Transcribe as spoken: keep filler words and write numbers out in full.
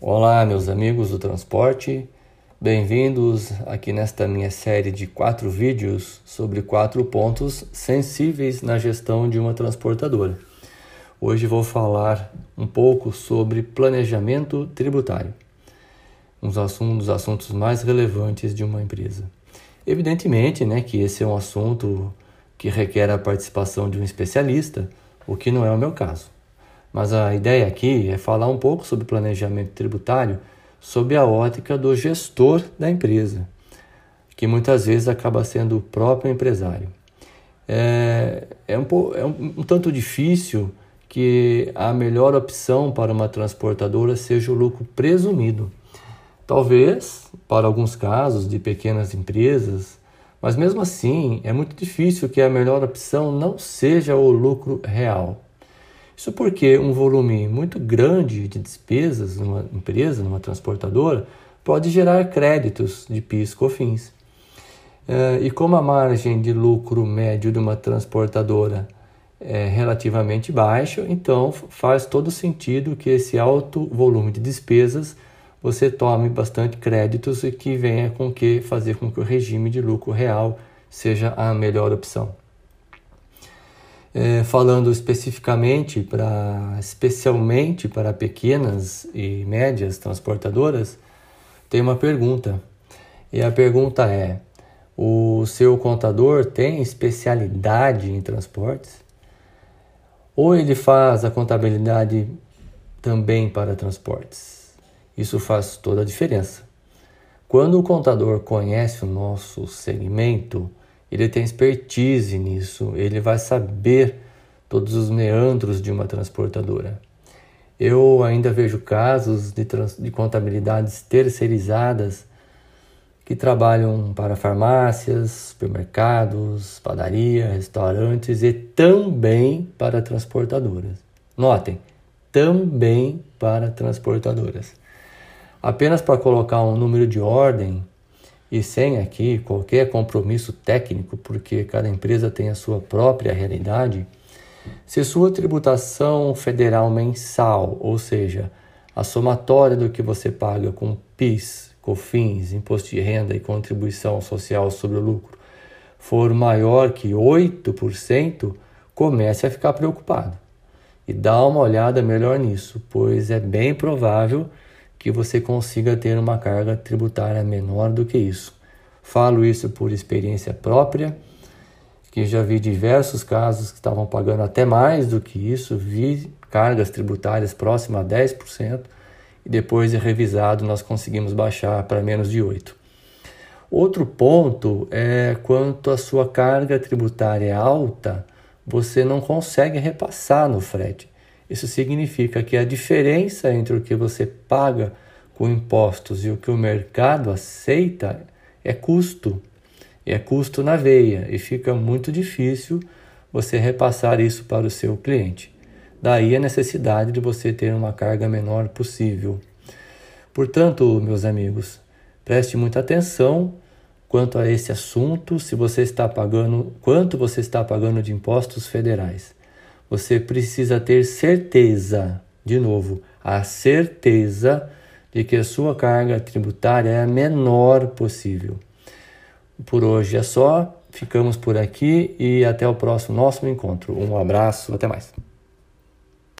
Olá, meus amigos do transporte, bem-vindos aqui nesta minha série de quatro vídeos sobre quatro pontos sensíveis na gestão de uma transportadora. Hoje vou falar um pouco sobre planejamento tributário, um dos assuntos mais relevantes de uma empresa. Evidentemente, né, que esse é um assunto que requer a participação de um especialista, o que não é o meu caso. Mas a ideia aqui é falar um pouco sobre planejamento tributário sob a ótica do gestor da empresa, que muitas vezes acaba sendo o próprio empresário. É, é, um, é um, um tanto difícil que a melhor opção para uma transportadora seja o lucro presumido. Talvez, para alguns casos de pequenas empresas, mas mesmo assim é muito difícil que a melhor opção não seja o lucro real. Isso porque um volume muito grande de despesas numa empresa, numa transportadora, pode gerar créditos de P I S e COFINS. E como a margem de lucro médio de uma transportadora é relativamente baixa, então faz todo sentido que esse alto volume de despesas você tome bastante créditos e que venha com que fazer com que o regime de lucro real seja a melhor opção. É, falando especificamente, pra, especialmente para pequenas e médias transportadoras, tem uma pergunta. E a pergunta é, o seu contador tem especialidade em transportes? Ou ele faz a contabilidade também para transportes? Isso faz toda a diferença. Quando o contador conhece o nosso segmento, ele tem expertise nisso, ele vai saber todos os meandros de uma transportadora. Eu ainda vejo casos de, trans, de contabilidades terceirizadas que trabalham para farmácias, supermercados, padaria, restaurantes e também para transportadoras. Notem, também para transportadoras. Apenas para colocar um número de ordem, e sem aqui qualquer compromisso técnico, porque cada empresa tem a sua própria realidade, se sua tributação federal mensal, ou seja, a somatória do que você paga com P I S, COFINS, Imposto de Renda e Contribuição Social sobre o Lucro, for maior que oito por cento, comece a ficar preocupado. E dá uma olhada melhor nisso, pois é bem provável que você consiga ter uma carga tributária menor do que isso. Falo isso por experiência própria, que já vi diversos casos que estavam pagando até mais do que isso, vi cargas tributárias próximas a dez por cento, e depois de revisado nós conseguimos baixar para menos de oito por cento. Outro ponto é quanto à sua carga tributária alta, você não consegue repassar no frete. Isso significa que a diferença entre o que você paga com impostos e o que o mercado aceita é custo, é custo na veia e fica muito difícil você repassar isso para o seu cliente. Daí a necessidade de você ter uma carga menor possível. Portanto, meus amigos, preste muita atenção quanto a esse assunto, se você está pagando, quanto você está pagando de impostos federais. Você precisa ter certeza, de novo, a certeza de que a sua carga tributária é a menor possível. Por hoje é só, ficamos por aqui e até o próximo nosso encontro. Um abraço, até mais.